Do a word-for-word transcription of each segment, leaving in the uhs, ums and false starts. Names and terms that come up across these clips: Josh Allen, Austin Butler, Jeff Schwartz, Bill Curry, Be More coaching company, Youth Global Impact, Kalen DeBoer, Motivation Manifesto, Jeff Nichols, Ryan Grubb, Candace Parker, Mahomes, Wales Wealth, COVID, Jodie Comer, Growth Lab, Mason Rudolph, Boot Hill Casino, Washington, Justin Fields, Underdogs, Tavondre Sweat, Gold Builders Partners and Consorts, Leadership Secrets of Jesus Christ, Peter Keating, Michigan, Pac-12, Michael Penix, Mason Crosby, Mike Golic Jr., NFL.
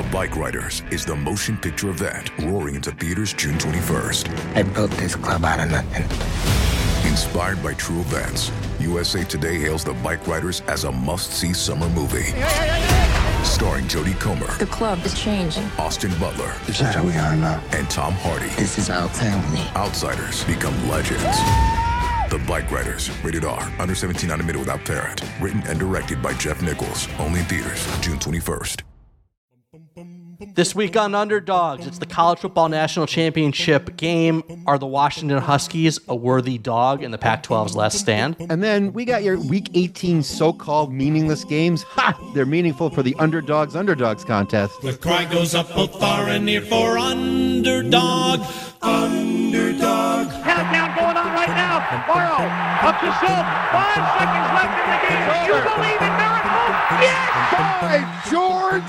The Bike Riders is the motion picture event roaring into theaters June twenty-first. I built this club out of nothing. Inspired by true events, U S A Today hails The Bike Riders as a must-see summer movie. Starring Jodie Comer. The club is changing. Austin Butler. Is that how we are now? And Tom Hardy. This is our family. Outsiders become legends. The Bike Riders. Rated R. Under seventeen, not admitted without parent. Written and directed by Jeff Nichols. Only in theaters June twenty-first. This week on Underdogs, it's the College Football National Championship game. Are the Washington Huskies a worthy dog in the Pac twelve's last stand? And then we got your Week eighteen so-called meaningless games. Ha! They're meaningful for the Underdogs Underdogs contest. The cry goes up both far and near for Underdog. Underdog. Countdown going on right now. Morrow up to Schultz. Five seconds left in the game. Do you believe in miracles? Yes! By George,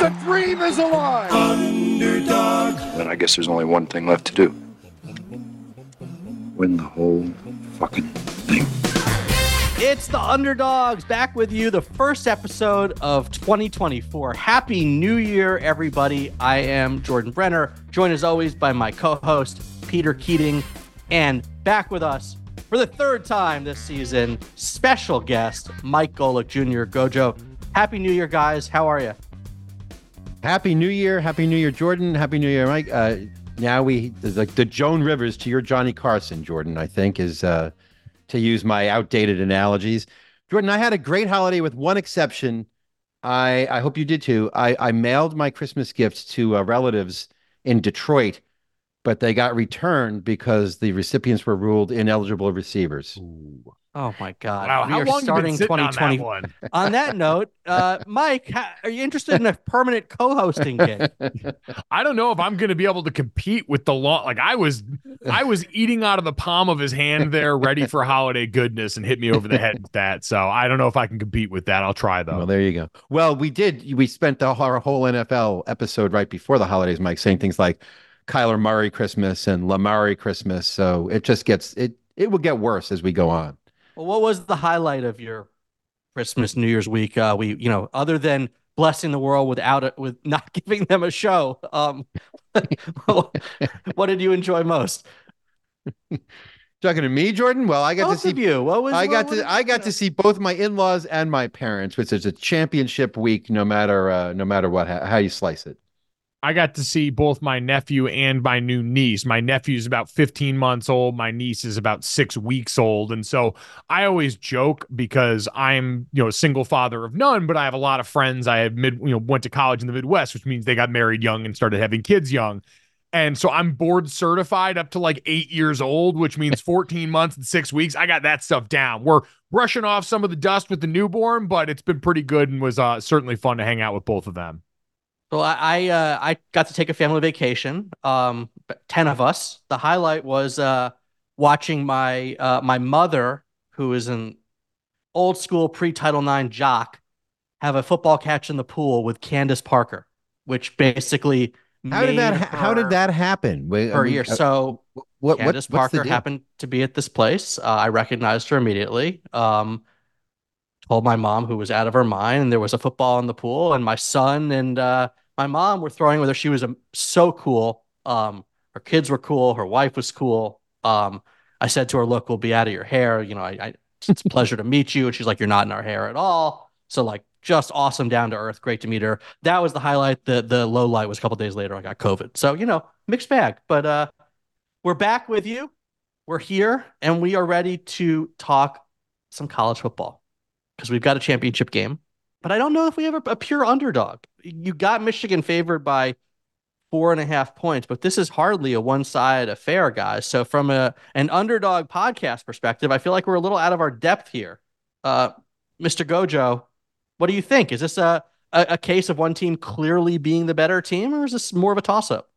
the dream is alive. Underdog. Then I guess there's only one thing left to do. Win the whole fucking thing. It's the Underdogs back with you, the first episode of twenty twenty-four. Happy New Year, everybody. I am Jordan Brenner, joined as always by my co-host, Peter Keating, and back with us for the third time this season, special guest, Mike Golic Junior Gojo. Happy New Year, guys. How are you? Happy New Year. Happy New Year, Jordan. Happy New Year, Mike. Uh, now we, like the Joan Rivers to your Johnny Carson, Jordan, I think is... Uh, to use my outdated analogies. Jordan, I had a great holiday with one exception. I, I hope you did too. I, I mailed my Christmas gifts to uh, relatives in Detroit, but they got returned because the recipients were ruled ineligible receivers. Ooh. Oh my God. Wow, we how are long starting you been twenty twenty. On that, one? On that note, uh, Mike, how, are you interested in a permanent co-hosting gig? I don't know if I'm going to be able to compete with the law. Like I was, I was eating out of the palm of his hand there, ready for holiday goodness, and hit me over the head with that. So I don't know if I can compete with that. I'll try though. Well, there you go. Well, we did. We spent the, our whole N F L episode right before the holidays, Mike, saying things like Kyler Murray Christmas and Lamar Christmas. So it just gets it. It will get worse as we go on. What was the highlight of your Christmas, New Year's week? Uh, we, you know, other than blessing the world without it, with not giving them a show. Um, what did you enjoy most? Talking to me, Jordan? Well, I got both to see you. What was, I got what was, to I got to see both my in-laws and my parents, which is a championship week, no matter uh, no matter what how you slice it. I got to see both my nephew and my new niece. My nephew's about fifteen months old. My niece is about six weeks old. And so I always joke because I'm, you know, a single father of none, but I have a lot of friends. I have mid, you know, went to college in the Midwest, which means they got married young and started having kids young. And so I'm board certified up to like eight years old, which means fourteen months and six weeks. I got that stuff down. We're brushing off some of the dust with the newborn, but it's been pretty good and was uh, certainly fun to hang out with both of them. Well, I uh, I got to take a family vacation, um, ten of us. The highlight was uh, watching my uh, my mother, who is an old school pre-Title nine jock, have a football catch in the pool with Candace Parker, which basically how did that ha- how did that happen? Wait, per I mean, year. So what, Candace what, Parker happened to be at this place. Uh, I recognized her immediately. Um, told my mom, who was out of her mind, and there was a football in the pool, and my son and uh, my mom were throwing with her. She was um, so cool. Um, her kids were cool. Her wife was cool. Um, I said to her, look, we'll be out of your hair. You know, I, I it's a pleasure to meet you. And she's like, you're not in our hair at all. So like, just awesome, down to earth. Great to meet her. That was the highlight. The the low light was a couple of days later, I got COVID. So, you know, mixed bag, but uh, we're back with you. We're here and we are ready to talk some college football, because we've got a championship game, but I don't know if we have a, a pure underdog. You got Michigan favored by four and a half points, but this is hardly a one-sided affair, guys. So from a an underdog podcast perspective, I feel like we're a little out of our depth here. Uh, Mister Gojo, what do you think? Is this a, a, a case of one team clearly being the better team, or is this more of a toss-up?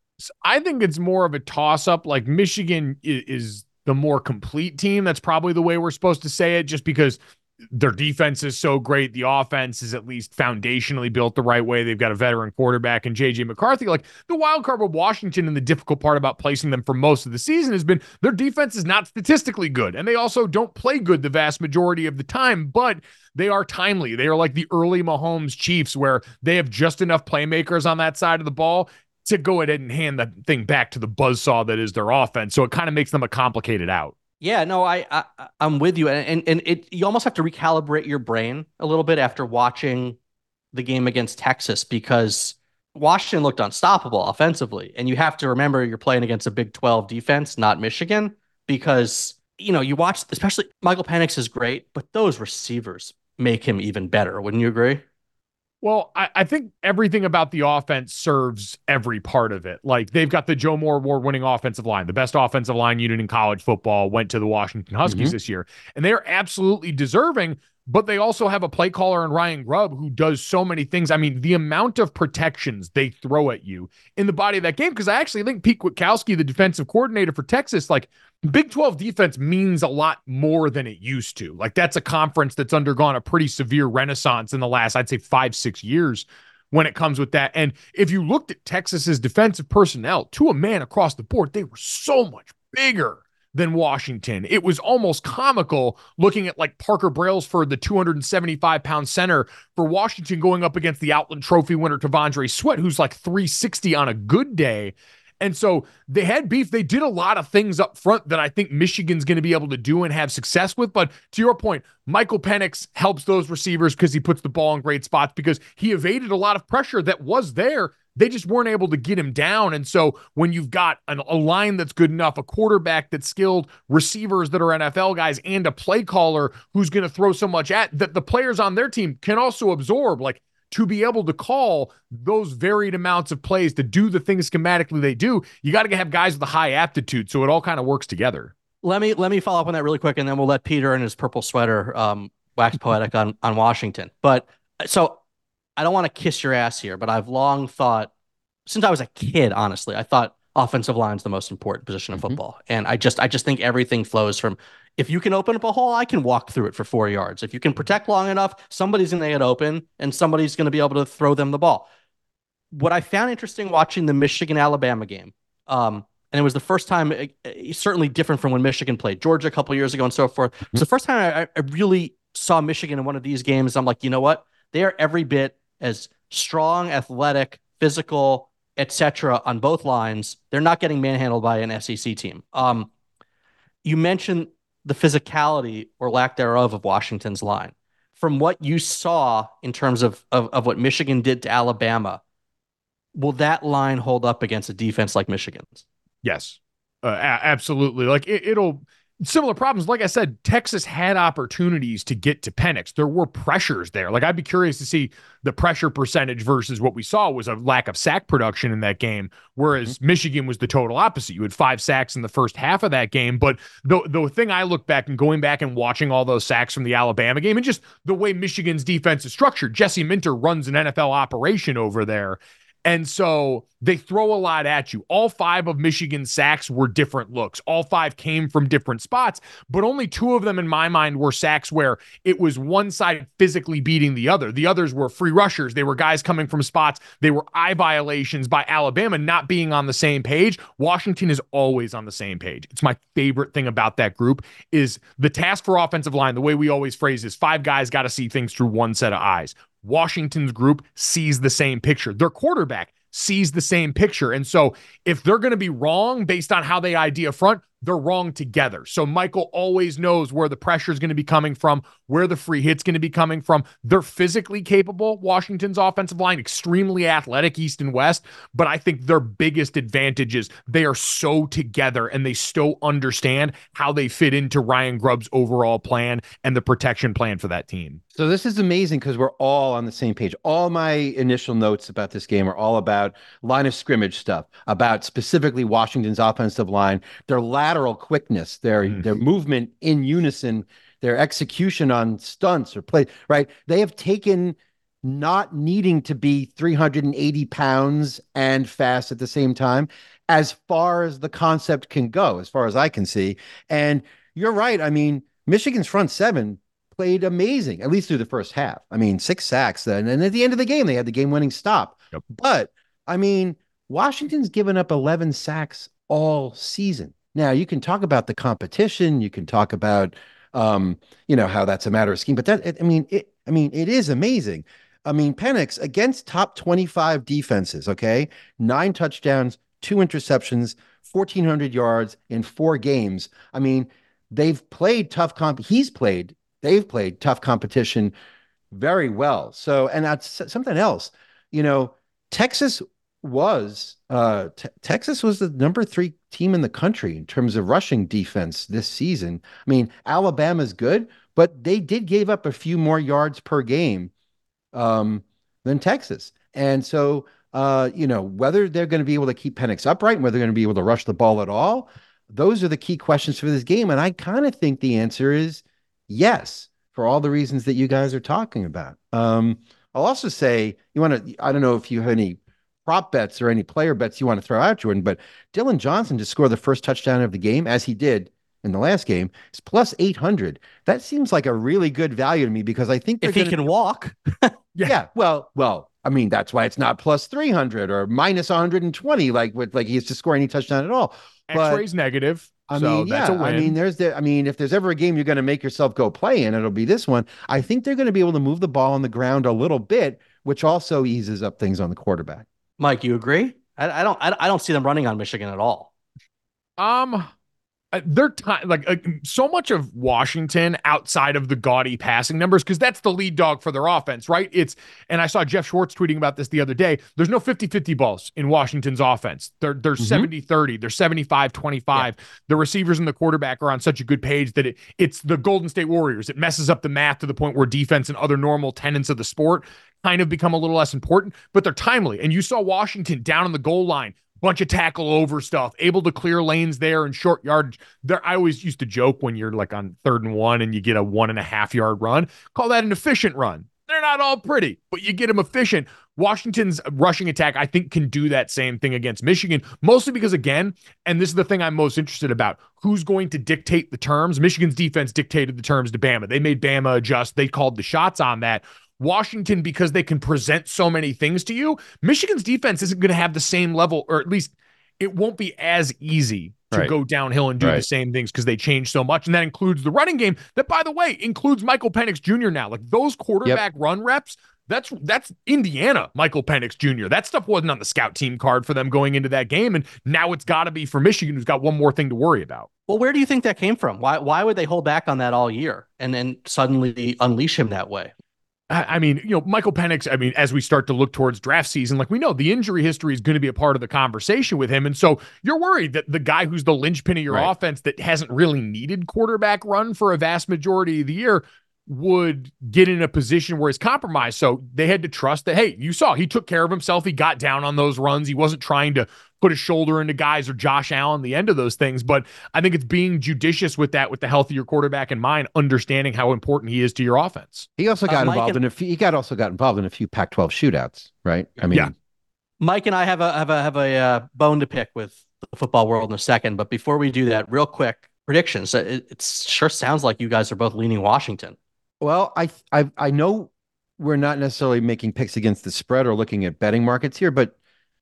I think it's more of a toss-up. Like Michigan is, is the more complete team. That's probably the way we're supposed to say it, just because their defense is so great. The offense is at least foundationally built the right way. They've got a veteran quarterback and J J McCarthy. Like, the wild card with Washington, and the difficult part about placing them for most of the season has been their defense is not statistically good. And they also don't play good the vast majority of the time, but they are timely. They are like the early Mahomes Chiefs, where they have just enough playmakers on that side of the ball to go ahead and hand that thing back to the buzzsaw that is their offense. So it kind of makes them a complicated out. Yeah, no, I, I I'm with you, and and it you almost have to recalibrate your brain a little bit after watching the game against Texas, because Washington looked unstoppable offensively, and you have to remember you're playing against a Big twelve defense, not Michigan, because you know you watch, especially Michael Penix is great, but those receivers make him even better. Wouldn't you agree? Well, I, I think everything about the offense serves every part of it. Like, they've got the Joe Moore award-winning offensive line. The best offensive line unit in college football went to the Washington Huskies mm-hmm. this year. And they are absolutely deserving, but they also have a play caller in Ryan Grubb who does so many things. I mean, the amount of protections they throw at you in the body of that game, because I actually think Pete Kwiatkowski, the defensive coordinator for Texas, like, Big twelve defense means a lot more than it used to. Like, that's a conference that's undergone a pretty severe renaissance in the last, I'd say, five, six years when it comes with that. And if you looked at Texas's defensive personnel to a man across the board, they were so much bigger than Washington. It was almost comical looking at, like, Parker Brailsford, the two hundred seventy-five pound center for Washington, going up against the Outland Trophy winner Tavondre Sweat, who's like three sixty on a good day. And so they had beef. They did a lot of things up front that I think Michigan's going to be able to do and have success with. But to your point, Michael Penix helps those receivers because he puts the ball in great spots, because he evaded a lot of pressure that was there. They just weren't able to get him down. And so when you've got an, a line that's good enough, a quarterback that's skilled, receivers that are N F L guys, and a play caller who's going to throw so much at that, the players on their team can also absorb, like, to be able to call those varied amounts of plays, to do the things schematically they do, you got to have guys with a high aptitude. So it all kind of works together. Let me, let me follow up on that really quick, and then we'll let Peter and his purple sweater um, wax poetic on, on Washington. But so, I don't want to kiss your ass here, but I've long thought, since I was a kid, honestly, I thought offensive line is the most important position in mm-hmm. football. And I just I just think everything flows from, if you can open up a hole, I can walk through it for four yards. If you can protect long enough, somebody's going to get open and somebody's going to be able to throw them the ball. What I found interesting watching the Michigan-Alabama game, um, and it was the first time, it, it's certainly different from when Michigan played Georgia a couple years ago and so forth. Mm-hmm. It's the first time I, I really saw Michigan in one of these games. I'm like, you know what? They are every bit as strong, athletic, physical, et cetera on both lines. They're not getting manhandled by an S E C team. Um, you mentioned the physicality or lack thereof of Washington's line. From what you saw in terms of, of, of what Michigan did to Alabama, will that line hold up against a defense like Michigan's? Yes, uh, a- absolutely. Like it, it'll... Similar problems. Like I said, Texas had opportunities to get to Penix. There were pressures there. Like, I'd be curious to see the pressure percentage versus what we saw was a lack of sack production in that game, whereas mm-hmm. Michigan was the total opposite. You had five sacks in the first half of that game. But the, the thing I look back and going back and watching all those sacks from the Alabama game and just the way Michigan's defense is structured, Jesse Minter runs an N F L operation over there. And so they throw a lot at you. All five of Michigan's sacks were different looks. All five came from different spots, but only two of them in my mind were sacks where it was one side physically beating the other. The others were free rushers. They were guys coming from spots. They were eye violations by Alabama not being on the same page. Washington is always on the same page. It's my favorite thing about that group is the task for offensive line. The way we always phrase is five guys got to see things through one set of eyes. Washington's group sees the same picture. Their quarterback sees the same picture. And so if they're going to be wrong based on how they idea front, they're wrong together. So Michael always knows where the pressure is going to be coming from, where the free hit's going to be coming from. They're physically capable. Washington's offensive line, extremely athletic, East and West. But I think their biggest advantage is they are so together and they so understand how they fit into Ryan Grubb's overall plan and the protection plan for that team. So this is amazing because we're all on the same page. All my initial notes about this game are all about line of scrimmage stuff, about specifically Washington's offensive line, their last lateral quickness, their mm. their movement in unison, their execution on stunts or play, right? They have taken not needing to be three hundred eighty pounds and fast at the same time as far as the concept can go, as far as I can see. And you're right. I mean, Michigan's front seven played amazing, at least through the first half. I mean, six sacks then. And at the end of the game, they had the game-winning stop. Yep. But, I mean, Washington's given up eleven sacks all season. Now, you can talk about the competition. You can talk about, um, you know, how that's a matter of scheme. But, that I mean, it, I mean, it is amazing. I mean, Penix against top twenty-five defenses, okay? Nine touchdowns, two interceptions, fourteen hundred yards in four games. I mean, they've played tough comp. He's played. They've played tough competition very well. So, and that's something else. You know, Texas was uh, t- Texas was the number three team in the country in terms of rushing defense this season. I mean, Alabama's good, but they did give up a few more yards per game um, than Texas. And so, uh, you know, whether they're going to be able to keep Penix upright and whether they're going to be able to rush the ball at all, those are the key questions for this game. And I kind of think the answer is yes, for all the reasons that you guys are talking about. Um, I'll also say, you want to, I don't know if you have any prop bets or any player bets you want to throw out, Jordan, but Dylan Johnson to score the first touchdown of the game, as he did in the last game, is plus eight hundred. That seems like a really good value to me because I think if he can be, walk. yeah. yeah. Well, well, I mean, that's why it's not plus three hundred or minus one hundred twenty, like with, like he has to score any touchdown at all. But, X-ray's negative. I so mean, that's yeah. a win. I mean, there's the, I mean, if there's ever a game you're going to make yourself go play in, it'll be this one. I think they're going to be able to move the ball on the ground a little bit, which also eases up things on the quarterback. Mike, you agree? I, I don't. I, I don't see them running on Michigan at all. Um, they're t- like uh, so much of Washington outside of the gaudy passing numbers because that's the lead dog for their offense, right? It's and I saw Jeff Schwartz tweeting about this the other day. There's no fifty-fifty balls in Washington's offense. They're they're seventy-thirty, mm-hmm. they're seventy-five twenty-five. Yeah. The receivers and the quarterback are on such a good page that it it's the Golden State Warriors. It messes up the math to the point where defense and other normal tenets of the sport kind of become a little less important, but they're timely. And you saw Washington down on the goal line, bunch of tackle over stuff, able to clear lanes there and short yardage. There, I always used to joke when you're like on third and one and you get a one and a half yard run, call that an efficient run. They're not all pretty, but you get them efficient. Washington's rushing attack, I think, can do that same thing against Michigan, mostly because, again, and this is the thing I'm most interested about, who's going to dictate the terms? Michigan's defense dictated the terms to Bama. They made Bama adjust. They called the shots on that. Washington, because they can present so many things to you, Michigan's defense isn't going to have the same level, or at least it won't be as easy to right. go downhill and do right. the same things because they change so much. And that includes the running game that, by the way, includes Michael Penix Junior now. Like those quarterback yep. run reps, that's that's Indiana, Michael Penix Junior That stuff wasn't on the scout team card for them going into that game. And now it's got to be for Michigan, who's got one more thing to worry about. Well, where do you think that came from? Why why would they hold back on that all year and then suddenly unleash him that way? I mean, you know, Michael Penix, I mean, as we start to look towards draft season, like we know the injury history is going to be a part of the conversation with him. And so you're worried that the guy who's the linchpin of your right. offense that hasn't really needed quarterback run for a vast majority of the year would get in a position where it's compromised. So they had to trust that, hey, you saw he took care of himself. He got down on those runs. He wasn't trying to put his shoulder into guys or Josh Allen, the end of those things. But I think it's being judicious with that, with the health of your quarterback in mind, understanding how important he is to your offense. He also got uh, involved and, in a few, he got also got involved in a few Pac twelve shootouts, right? I mean, yeah. Mike and I have a, have a, have a uh, bone to pick with the football world in a second, but before we do that, real quick predictions. It, it sure sounds like you guys are both leaning Washington. Well, I, I, I know we're not necessarily making picks against the spread or looking at betting markets here, but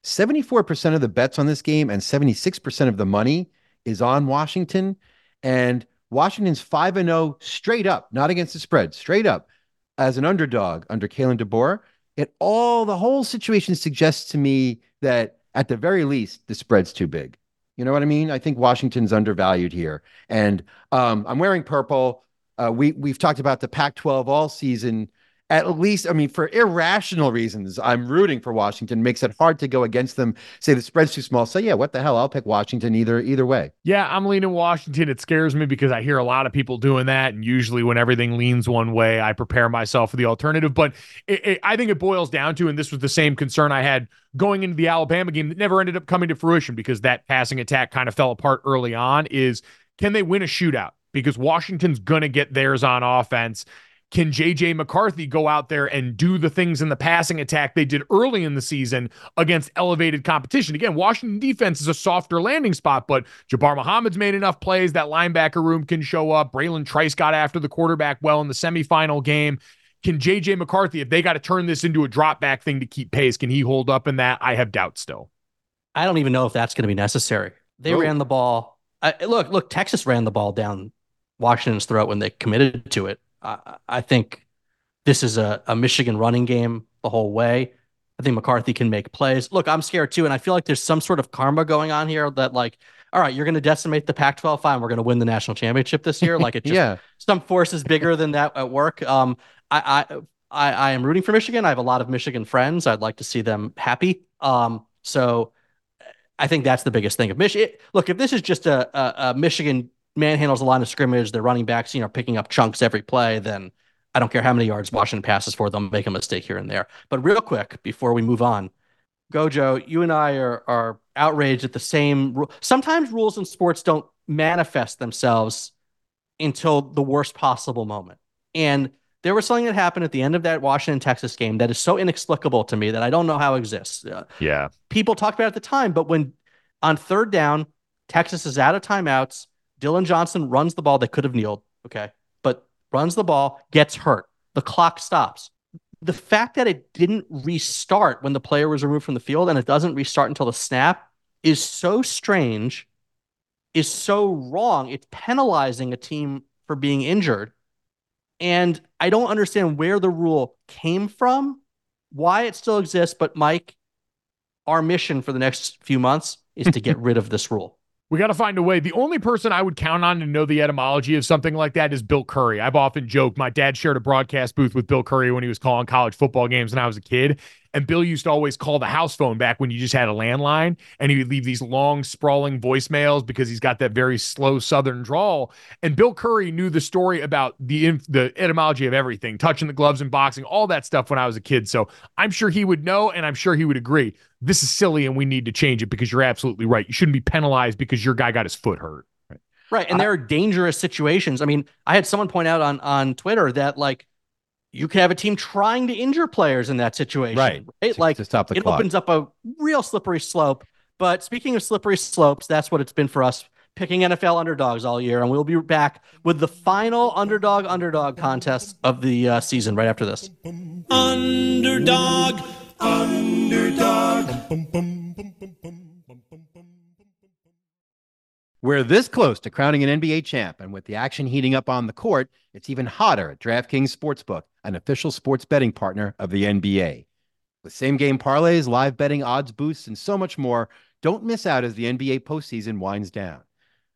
seventy-four percent of the bets on this game and seventy-six percent of the money is on Washington. And Washington's five and oh straight up, not against the spread, straight up as an underdog under Kalen DeBoer. It all, the whole situation suggests to me that at the very least, the spread's too big. You know what I mean? I think Washington's undervalued here. And um, I'm wearing purple. Uh, we, we've talked about the Pac twelve all season. At least, I mean, for irrational reasons, I'm rooting for Washington. Makes it hard to go against them. Say the spread's too small. So, yeah, what the hell? I'll pick Washington either either way. Yeah, I'm leaning Washington. It scares me because I hear a lot of people doing that. And usually when everything leans one way, I prepare myself for the alternative. But it, it, I think it boils down to, and this was the same concern I had going into the Alabama game that never ended up coming to fruition because that passing attack kind of fell apart early on, is can they win a shootout? Because Washington's going to get theirs on offense. Can J J. McCarthy go out there and do the things in the passing attack they did early in the season against elevated competition? Again, Washington defense is a softer landing spot, but Jabbar Muhammad's made enough plays. That linebacker room can show up. Braylon Trice got after the quarterback well in the semifinal game. Can J J. McCarthy, if they got to turn this into a drop back thing to keep pace, can he hold up in that? I have doubts still. I don't even know if that's going to be necessary. They Ooh. ran the ball. I, look, look, Texas ran the ball down Washington's throat when they committed to it. I, I think this is a, a Michigan running game the whole way. I think McCarthy can make plays. Look, I'm scared too, and I feel like there's some sort of karma going on here that, like, all right, you're going to decimate the Pac twelve, fine, we're going to win the national championship this year. Like, it just yeah. some force is bigger than that at work. Um, I, I I I am rooting for Michigan. I have a lot of Michigan friends. I'd like to see them happy. Um, so. I think that's the biggest thing. If Michigan, look, if this is just a, a, a Michigan manhandles the line of scrimmage, their running backs, you know, picking up chunks every play, then I don't care how many yards Washington passes for, they'll make a mistake here and there. But real quick, before we move on, Gojo, you and I are are outraged at the same rule. Sometimes rules in sports don't manifest themselves until the worst possible moment. And there was something that happened at the end of that Washington-Texas game that is so inexplicable to me that I don't know how it exists. Uh, yeah. People talked about it at the time, but when on third down, Texas is out of timeouts, Dylan Johnson runs the ball. They could have kneeled, okay, but runs the ball, gets hurt. The clock stops. The fact that it didn't restart when the player was removed from the field and it doesn't restart until the snap is so strange, is so wrong. It's penalizing a team for being injured. And I don't understand where the rule came from, why it still exists. But Mike, our mission for the next few months is to get rid of this rule. We got to find a way. The only person I would count on to know the etymology of something like that is Bill Curry. I've often joked my dad shared a broadcast booth with Bill Curry when he was calling college football games when I was a kid. And Bill used to always call the house phone back when you just had a landline, and he would leave these long, sprawling voicemails because he's got that very slow Southern drawl. And Bill Curry knew the story about the inf- the etymology of everything, touching the gloves and boxing, all that stuff when I was a kid. So I'm sure he would know, and I'm sure he would agree. This is silly, and we need to change it because you're absolutely right. You shouldn't be penalized because your guy got his foot hurt. Right, right. and I- there are dangerous situations. I mean, I had someone point out on, on Twitter that, like, you could have a team trying to injure players in that situation, right? right? To, like to stop the it clock. Opens up a real slippery slope. But speaking of slippery slopes, that's what it's been for us picking N F L underdogs all year. And we'll be back with the final underdog underdog contest of the uh, season right after this. Underdog, underdog. We're this close to crowning an N B A champ, and with the action heating up on the court, it's even hotter at DraftKings Sportsbook, an official sports betting partner of the N B A. With same-game parlays, live betting, odds boosts, and so much more, don't miss out as the N B A postseason winds down.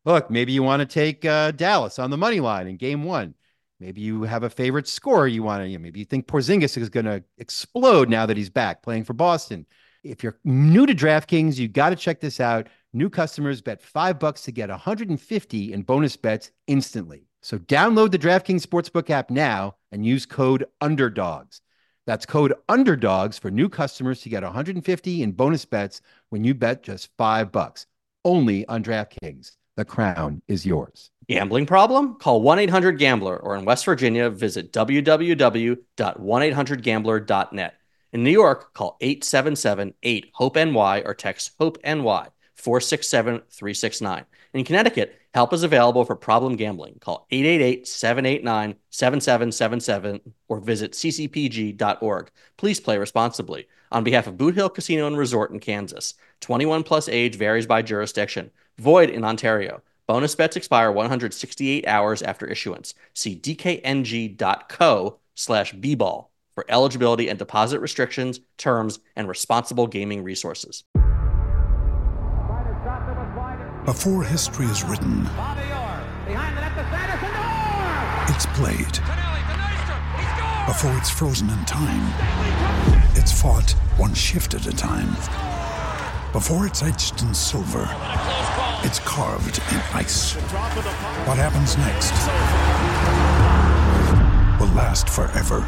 Look, maybe you want to take uh, Dallas on the money line in game one. Maybe you have a favorite scorer you want to, you know, maybe you think Porzingis is going to explode now that he's back playing for Boston. If you're new to DraftKings, you got to check this out. New customers bet five bucks to get one hundred fifty in bonus bets instantly. So download the DraftKings Sportsbook app now and use code UNDERDOGS. That's code UNDERDOGS for new customers to get one hundred fifty in bonus bets when you bet just five bucks. Only on DraftKings. The crown is yours. Gambling problem? Call one eight hundred gambler or in West Virginia, visit w w w dot one eight hundred gambler dot net. In New York, call eight seven seven eight hope N Y or text HOPE-NY. four six seven three six nine. In Connecticut, help is available for problem gambling. Call eight eight eight seven eight nine seven seven seven seven or visit c c p g dot org. Please play responsibly. On behalf of Boot Hill Casino and Resort in Kansas, twenty-one plus age varies by jurisdiction. Void in Ontario. Bonus bets expire one hundred sixty-eight hours after issuance. See d k n g dot co slash b ball for eligibility and deposit restrictions, terms, and responsible gaming resources. Before history is written, it's played. Before it's frozen in time, it's fought one shift at a time. Before it's etched in silver, it's carved in ice. What happens next will last forever.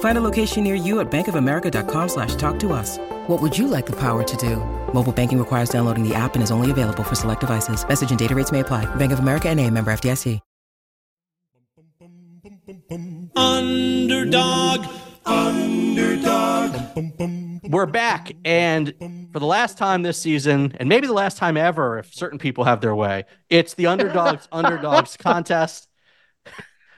Find a location near you at bankofamerica.com slash talk to us. What would you like the power to do? Mobile banking requires downloading the app and is only available for select devices. Message and data rates may apply. Bank of America N A, member F D I C. Underdog. Underdog. We're back, and for the last time this season, and maybe the last time ever if certain people have their way, it's the Underdogs Underdogs contest,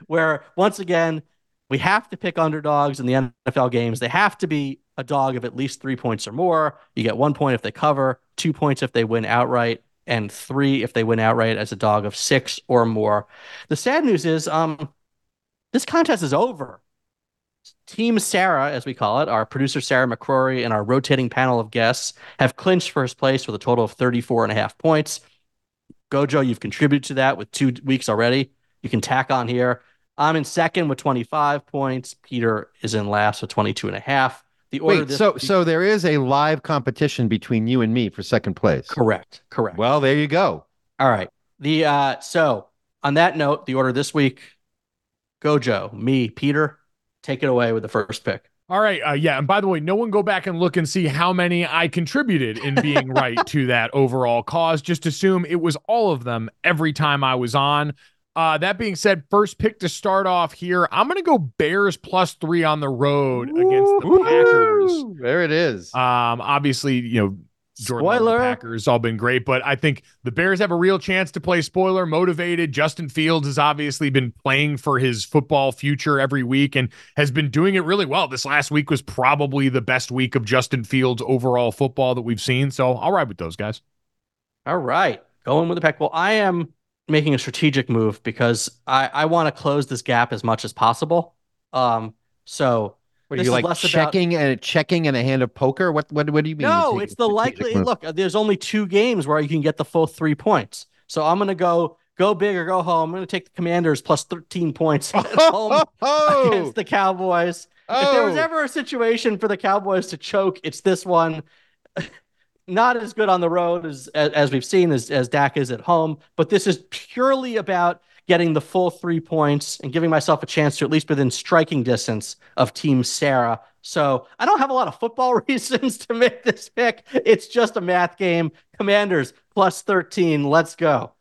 where once again we have to pick underdogs in the N F L games. They have to be a dog of at least three points or more. You get one point if they cover, two points if they win outright, and three if they win outright as a dog of six or more. The sad news is um this contest is over. Team Sarah, as we call it, our producer Sarah McCrory and our rotating panel of guests have clinched first place with a total of thirty-four and a half points. Gojo, you've contributed to that with two weeks already. You can tack on here. I'm in second with twenty-five points. Peter is in last with twenty-two and a half. The order Wait, this so week... so there is a live competition between you and me for second place. Correct. Correct. Well, there you go. All right. The uh, so on that note, the order this week: Gojo, me, Peter. Take it away with the first pick. All right. Uh, yeah. And by the way, no one go back and look and see how many I contributed in being right to that overall cause. Just assume it was all of them every time I was on. Uh, that being said, first pick to start off here, I'm going to go Bears plus three on the road Ooh, against the Packers. There it is. Um, obviously, you know, Jordan and the Packers all been great, but I think the Bears have a real chance to play spoiler motivated. Justin Fields has obviously been playing for his football future every week and has been doing it really well. This last week was probably the best week of Justin Fields overall football that we've seen. So I'll ride with those guys. All right. Going with the pack. Well, I am making a strategic move because I, I want to close this gap as much as possible. Um, so What are you like checking about... and checking in a hand of poker? What what what do you mean? No, it's the likely move? Look, there's only two games where you can get the full three points. So I'm gonna go go big or go home. I'm gonna take the Commanders plus thirteen points at home oh, oh, against the Cowboys. Oh. If there was ever a situation for the Cowboys to choke, it's this one. Not as good on the road as as, as we've seen as, as Dak is at home, but this is purely about getting the full three points and giving myself a chance to at least within striking distance of Team Sarah. So I don't have a lot of football reasons to make this pick. It's just a math game. Commanders plus thirteen. Let's go.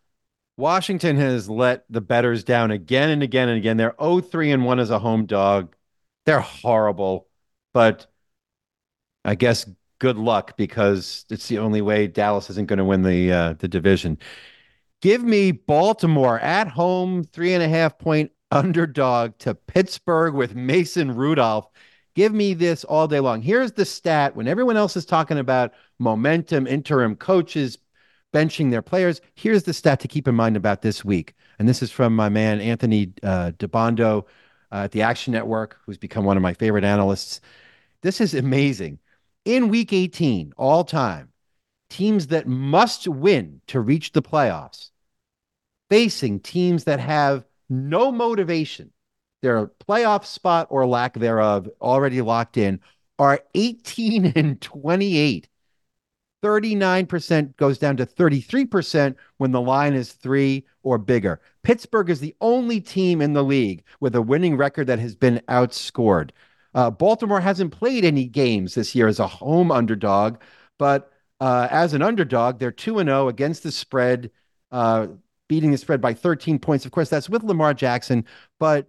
Washington has let the bettors down again and again and again. They're oh and three and one as a home dog. They're horrible, but I guess good luck because it's the only way Dallas isn't going to win the uh, the division. Give me Baltimore at home, three and a half point underdog to Pittsburgh with Mason Rudolph. Give me this all day long. Here's the stat. When everyone else is talking about momentum, interim coaches benching their players, here's the stat to keep in mind about this week. And this is from my man, Anthony uh, DeBondo uh, at the Action Network, who's become one of my favorite analysts. This is amazing. In week eighteen, all time, teams that must win to reach the playoffs, facing teams that have no motivation, their playoff spot or lack thereof already locked in, are eighteen and twenty-eight. thirty-nine percent goes down to thirty-three percent when the line is three or bigger. Pittsburgh is the only team in the league with a winning record that has been outscored. Uh, Baltimore hasn't played any games this year as a home underdog, but uh, as an underdog, they're two and oh against the spread, uh, beating the spread by thirteen points. Of course, that's with Lamar Jackson, but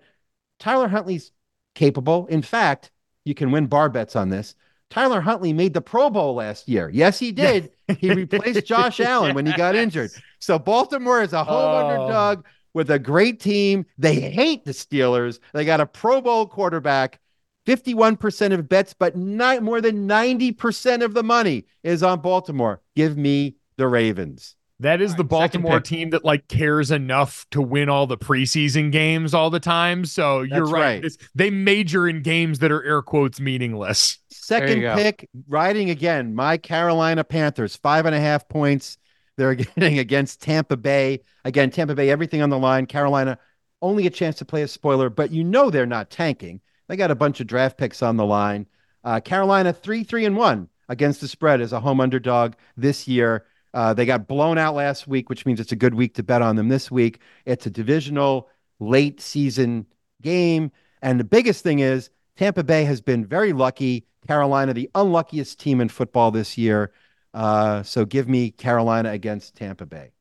Tyler Huntley's capable. In fact, you can win bar bets on this. Tyler Huntley made the Pro Bowl last year. Yes, he did. He replaced Josh Allen when he got injured. So Baltimore is a home oh. underdog with a great team. They hate the Steelers. They got a Pro Bowl quarterback. fifty-one percent of bets, but not more than ninety percent of the money is on Baltimore. Give me the Ravens. That is all the right, Baltimore team that like cares enough to win all the preseason games all the time. So you're right. right. They major in games that are air quotes meaningless. Second pick, riding again, my Carolina Panthers, five and a half points. They're getting against Tampa Bay. Again, Tampa Bay, everything on the line. Carolina, only a chance to play a spoiler, but you know they're not tanking. They got a bunch of draft picks on the line. Uh, Carolina, three, three, and one against the spread as a home underdog this year. Uh, they got blown out last week, which means it's a good week to bet on them this week. It's a divisional late season game. And the biggest thing is Tampa Bay has been very lucky. Carolina, the unluckiest team in football this year. Uh, so give me Carolina against Tampa Bay.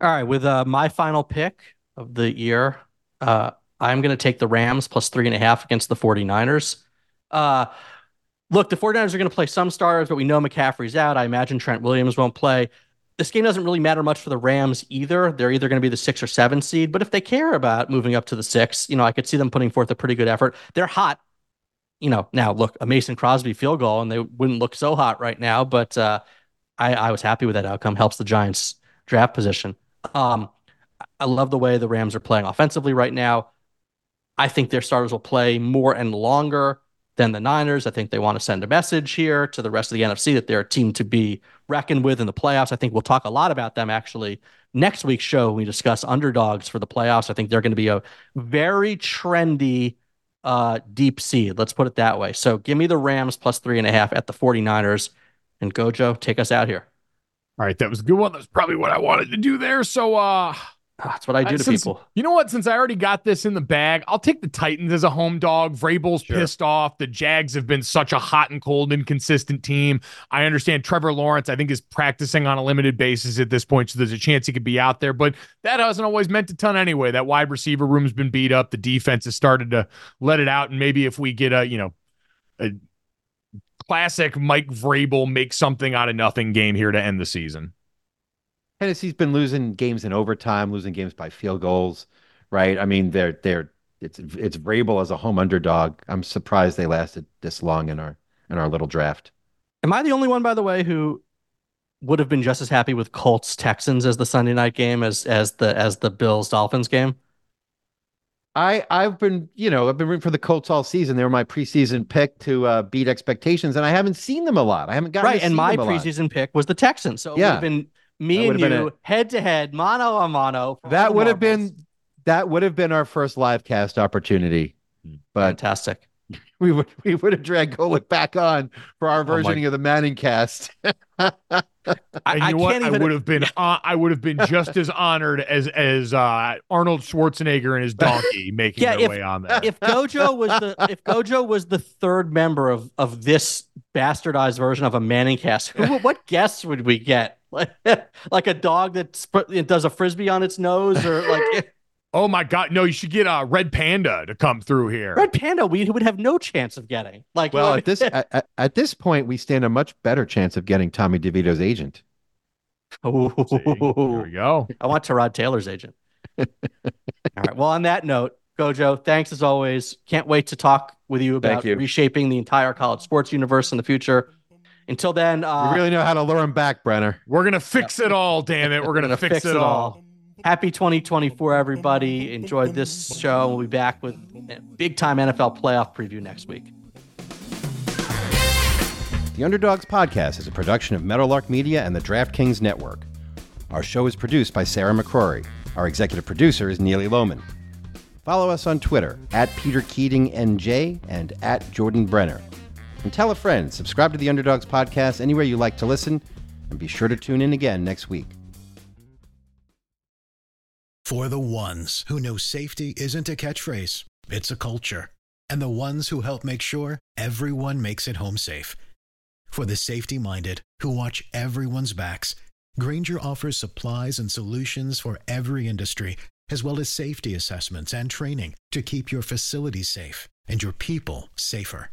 All right. With uh, my final pick of the year, uh, I'm going to take the Rams plus three and a half against the 49ers. Uh, look, the 49ers are going to play some starters, but we know McCaffrey's out. I imagine Trent Williams won't play. This game doesn't really matter much for the Rams either. They're either going to be the six or seven seed, but if they care about moving up to the six, you know, I could see them putting forth a pretty good effort. They're hot. You know, now look, a Mason Crosby field goal and they wouldn't look so hot right now, but uh, I, I was happy with that outcome. Helps the Giants draft position. Um, I love the way the Rams are playing offensively right now. I think their starters will play more and longer than the Niners. I think they want to send a message here to the rest of the N F C that they're a team to be reckoned with in the playoffs. I think we'll talk a lot about them actually next week's show when we discuss underdogs for the playoffs. I think they're going to be a very trendy uh, deep seed. Let's put it that way. So give me the Rams plus three and a half at the 49ers. And Gojo, take us out here. All right, that was a good one. That's probably what I wanted to do there. So, uh, that's what I do to Since, people. You know what? Since I already got this in the bag, I'll take the Titans as a home dog. Vrabel's sure. pissed off. The Jags have been such a hot and cold, inconsistent team. I understand Trevor Lawrence, I think, is practicing on a limited basis at this point, so there's a chance he could be out there. But that hasn't always meant a ton anyway. That wide receiver room's been beat up. The defense has started to let it out, and maybe if we get a, you know, a classic Mike Vrabel make something out of nothing game here to end the season. Tennessee's been losing games in overtime, losing games by field goals, right? I mean, they're they're it's it's Vrabel as a home underdog. I'm surprised they lasted this long in our in our little draft. Am I the only one, by the way, who would have been just as happy with Colts Texans as the Sunday night game as as the as the Bills Dolphins game? I I've been you know I've been rooting for the Colts all season. They were my preseason pick to uh, beat expectations, and I haven't seen them a lot. I haven't gotten right. To see and my them a preseason lot. Pick was the Texans, so it yeah. would have been. Me and you, head-to-head, mano-a-mano. That would have been that would have been our first live cast opportunity. But fantastic. We would we would have dragged Golic back on for our versioning oh of the Manning cast. I, and you I know what? Even... I would have been uh, I would have been just as honored as as uh, Arnold Schwarzenegger and his donkey making yeah, their if, way on that. If Gojo was the if Gojo was the third member of of this bastardized version of a Manning cast, who, what guests would we get? Like, like a dog that sp- does a frisbee on its nose, or like. It- oh my God! No, you should get a uh, Red Panda to come through here. Red Panda, we would have no chance of getting. Like, well, at this at, at this point, we stand a much better chance of getting Tommy DeVito's agent. Oh, there we go. I want Tyrod Taylor's agent. All right. Well, on that note, Gojo, thanks as always. Can't wait to talk with you about you. reshaping the entire college sports universe in the future. Until then, uh, we really know how to lure him back, Brenner. We're going to fix it all, damn it. We're going to fix, fix it all. all. Happy twenty twenty-four, everybody. Enjoy this show. We'll be back with a big-time N F L playoff preview next week. The Underdogs Podcast is a production of Meadowlark Media and the DraftKings Network. Our show is produced by Sarah McCrory. Our executive producer is Neely Lohman. Follow us on Twitter, at Peter Keating N J and at Jordan Brenner. And tell a friend, subscribe to the Underdogs Podcast anywhere you like to listen, and be sure to tune in again next week. For the ones who know safety isn't a catchphrase, it's a culture. And the ones who help make sure everyone makes it home safe. For the safety-minded who watch everyone's backs, Grainger offers supplies and solutions for every industry, as well as safety assessments and training to keep your facilities safe and your people safer.